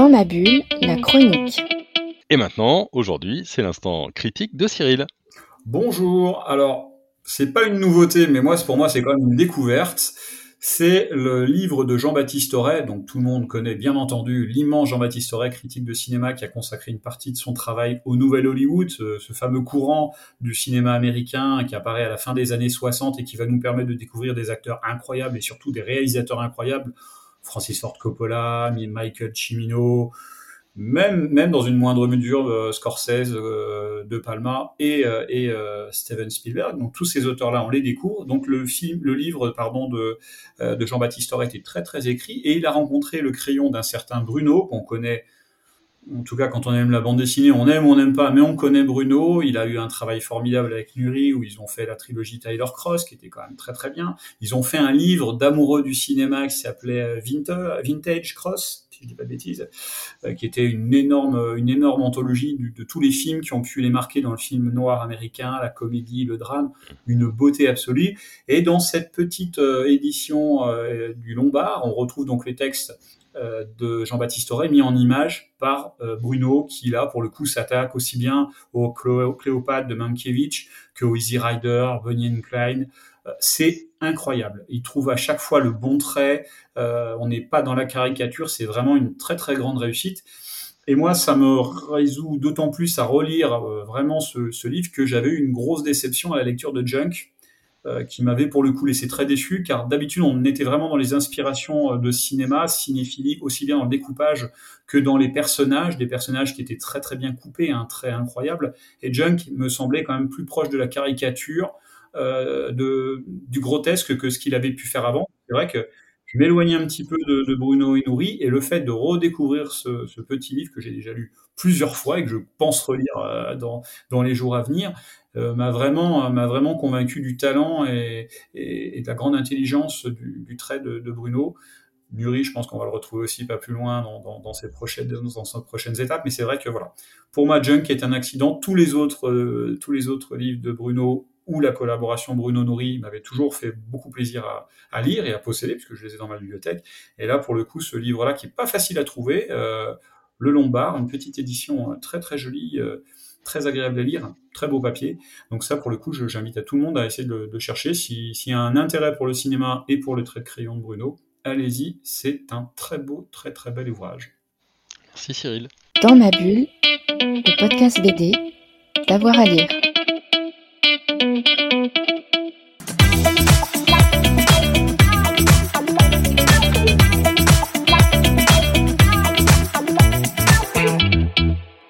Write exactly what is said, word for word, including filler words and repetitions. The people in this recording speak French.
Dans ma bulle, la chronique. Et maintenant, aujourd'hui, c'est l'instant critique de Cyril. Bonjour. Alors, c'est pas une nouveauté, mais moi, pour moi, c'est quand même une découverte. C'est le livre de Jean-Baptiste Auré, donc tout le monde connaît bien entendu l'immense Jean-Baptiste Auré, critique de cinéma qui a consacré une partie de son travail au Nouvel Hollywood, ce, ce fameux courant du cinéma américain qui apparaît à la fin des années soixante et qui va nous permettre de découvrir des acteurs incroyables et surtout des réalisateurs incroyables, Francis Ford Coppola, Michael Cimino, même, même dans une moindre mesure Scorsese, de Palma et, et Steven Spielberg. Donc tous ces auteurs-là, on les découvre. Donc le film, le livre, pardon, de, de Jean-Baptiste Thoret était très très écrit et il a rencontré le crayon d'un certain Bruno qu'on connaît. En tout cas, quand on aime la bande dessinée, on aime ou on n'aime pas, mais on connaît Bruno. Il a eu un travail formidable avec Nuri, où ils ont fait la trilogie Tyler Cross, qui était quand même très très bien. Ils ont fait un livre d'amoureux du cinéma qui s'appelait Vinter, Vintage Cross, si je dis pas de bêtises, qui était une énorme, une énorme anthologie de, de tous les films qui ont pu les marquer dans le film noir américain, la comédie, le drame, une beauté absolue. Et dans cette petite euh, édition euh, du Lombard, on retrouve donc les textes de Jean-Baptiste Thoret mis en image par Bruno qui là pour le coup s'attaque aussi bien au Cléopâtre de Mankiewicz qu'au Easy Rider, Wrenian Klein. C'est incroyable, il trouve à chaque fois le bon trait, euh, on n'est pas dans la caricature, c'est vraiment une très très grande réussite. Et moi, ça me résout d'autant plus à relire euh, vraiment ce, ce livre que j'avais eu une grosse déception à la lecture de Junk, Euh, qui m'avait pour le coup laissé très déçu, car d'habitude on était vraiment dans les inspirations de cinéma, cinéphilie, aussi bien dans le découpage que dans les personnages, des personnages qui étaient très très bien coupés, un trait incroyable, et Junk me semblait quand même plus proche de la caricature, euh, de, du grotesque que ce qu'il avait pu faire avant. C'est vrai que je m'éloignais un petit peu de, de Bruno et Nuri, et le fait de redécouvrir ce, ce petit livre que j'ai déjà lu plusieurs fois et que je pense relire euh, dans, dans les jours à venir, euh, m'a vraiment, m'a vraiment convaincu du talent et, et, et de la grande intelligence du, du trait de, de Bruno. Nuri, je pense qu'on va le retrouver aussi pas plus loin dans, dans, dans, ses, prochaines, dans ses prochaines étapes, mais c'est vrai que voilà. Pour moi, Junk est un accident. Tous les autres, euh, tous les autres livres de Bruno où la collaboration Bruno-Nuri m'avait toujours fait beaucoup plaisir à, à lire et à posséder, puisque je les ai dans ma bibliothèque. Et là, pour le coup, ce livre-là, qui n'est pas facile à trouver, euh, Le Lombard, une petite édition très très jolie, euh, très agréable à lire, très beau papier. Donc ça, pour le coup, je, j'invite à tout le monde à essayer de le de chercher. Si, s'il y a un intérêt pour le cinéma et pour le trait de crayon de Bruno, allez-y, c'est un très beau, très très bel ouvrage. Merci Cyril. Dans ma bulle, le podcast B D, d'avoir à lire.